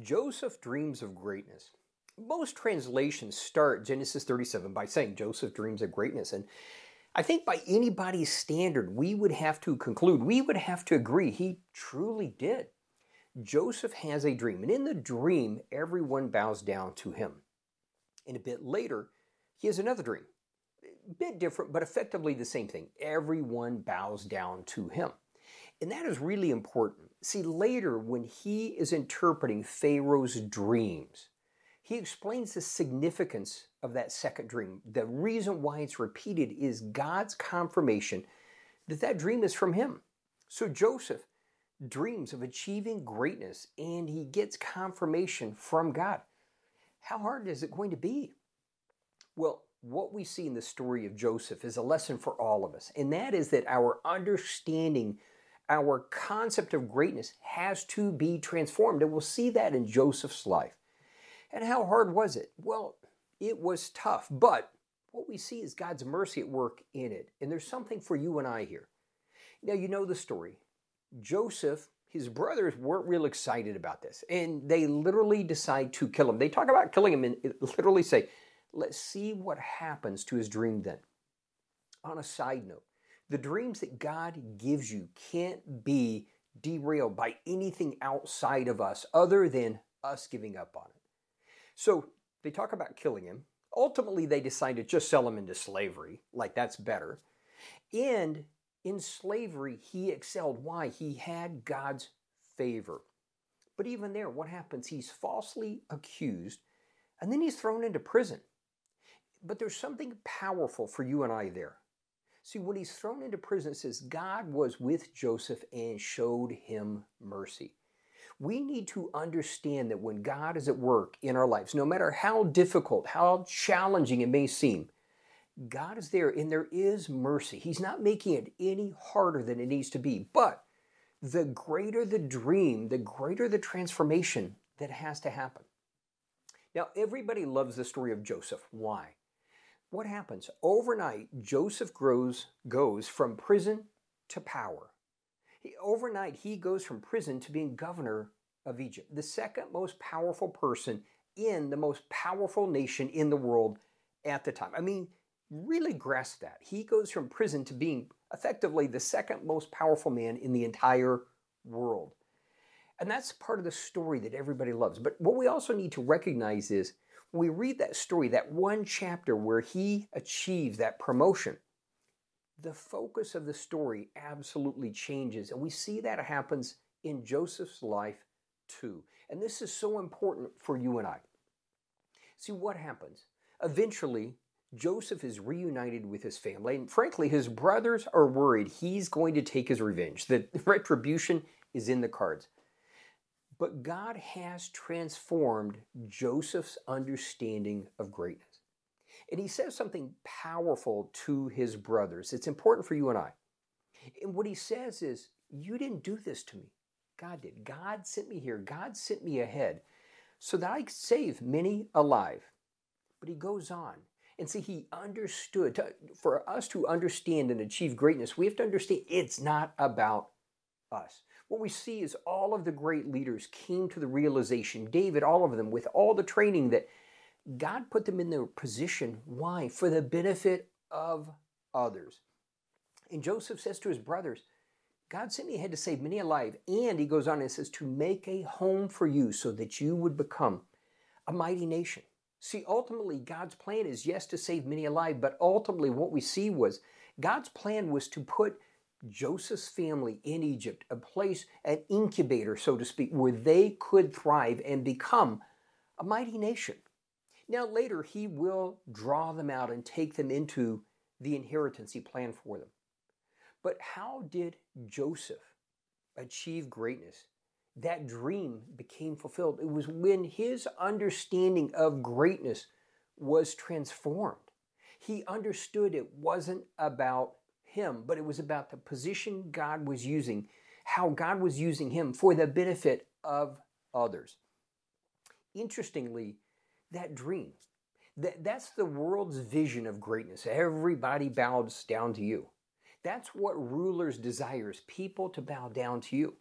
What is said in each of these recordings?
Joseph dreams of greatness. Most translations start Genesis 37 by saying Joseph dreams of greatness. And I think by anybody's standard, we would have to conclude, we would have to agree, he truly did. Joseph has a dream, and in the dream, everyone bows down to him. And a bit later, he has another dream. A bit different, but effectively the same thing. Everyone bows down to him. And that is really important. See, later when he is interpreting Pharaoh's dreams, he explains the significance of that second dream. The reason why it's repeated is God's confirmation that that dream is from him. So Joseph dreams of achieving greatness, and he gets confirmation from God. How hard is it going to be? Well, what we see in the story of Joseph is a lesson for all of us, and that is that our understanding, our concept of greatness has to be transformed, and we'll see that in Joseph's life. And how hard was it? Well, it was tough, but what we see is God's mercy at work in it, and there's something for you and I here. Now, you know the story. Joseph, his brothers weren't real excited about this, and they literally decide to kill him. They talk about killing him and literally say, let's see what happens to his dream then. On a side note, the dreams that God gives you can't be derailed by anything outside of us other than us giving up on it. So they talk about killing him. Ultimately, they decide to just sell him into slavery, like that's better. And in slavery, he excelled. Why? He had God's favor. But even there, what happens? He's falsely accused, and then he's thrown into prison. But there's something powerful for you and I there. See, when he's thrown into prison, it says God was with Joseph and showed him mercy. We need to understand that when God is at work in our lives, no matter how difficult, how challenging it may seem, God is there and there is mercy. He's not making it any harder than it needs to be. But the greater the dream, the greater the transformation that has to happen. Now, everybody loves the story of Joseph. Why? What happens? Overnight, Joseph goes from prison to power. He goes from prison to being governor of Egypt, the second most powerful person in the most powerful nation in the world at the time. I mean, really grasp that. He goes from prison to being effectively the second most powerful man in the entire world. And that's part of the story that everybody loves. But what we also need to recognize is when we read that story, that one chapter where he achieves that promotion, the focus of the story absolutely changes. And we see that happens in Joseph's life too. And this is so important for you and I. See what happens. Eventually, Joseph is reunited with his family. And frankly, his brothers are worried he's going to take his revenge. The retribution is in the cards. But God has transformed Joseph's understanding of greatness. And he says something powerful to his brothers. It's important for you and I. And what he says is, you didn't do this to me. God did. God sent me here. God sent me ahead so that I could save many alive. But he goes on. And see, he understood. For us to understand and achieve greatness, we have to understand it's not about us. What we see is all of the great leaders came to the realization, David, all of them, with all the training that God put them in their position. Why? For the benefit of others. And Joseph says to his brothers, God sent me ahead to save many alive. And he goes on and says, to make a home for you so that you would become a mighty nation. See, ultimately, God's plan is, yes, to save many alive, but ultimately what we see was God's plan was to put Joseph's family in Egypt, a place, an incubator, so to speak, where they could thrive and become a mighty nation. Now later, he will draw them out and take them into the inheritance he planned for them. But how did Joseph achieve greatness? That dream became fulfilled. It was when his understanding of greatness was transformed. He understood it wasn't about him, but it was about the position God was using, how God was using him for the benefit of others. Interestingly, that dream, that's the world's vision of greatness. Everybody bows down to you. That's what rulers desire, people to bow down to you.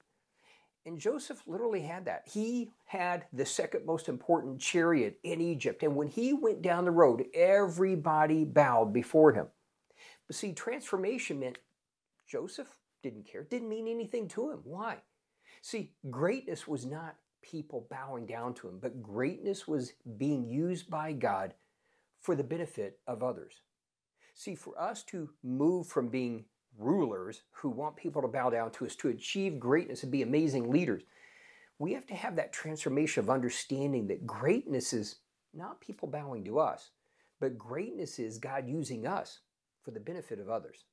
And Joseph literally had that. He had the second most important chariot in Egypt. And when he went down the road, everybody bowed before him. But see, transformation meant Joseph didn't care. It didn't mean anything to him. Why? See, greatness was not people bowing down to him, but greatness was being used by God for the benefit of others. See, for us to move from being rulers who want people to bow down to us, to achieve greatness and be amazing leaders, we have to have that transformation of understanding that greatness is not people bowing to us, but greatness is God using us for the benefit of others.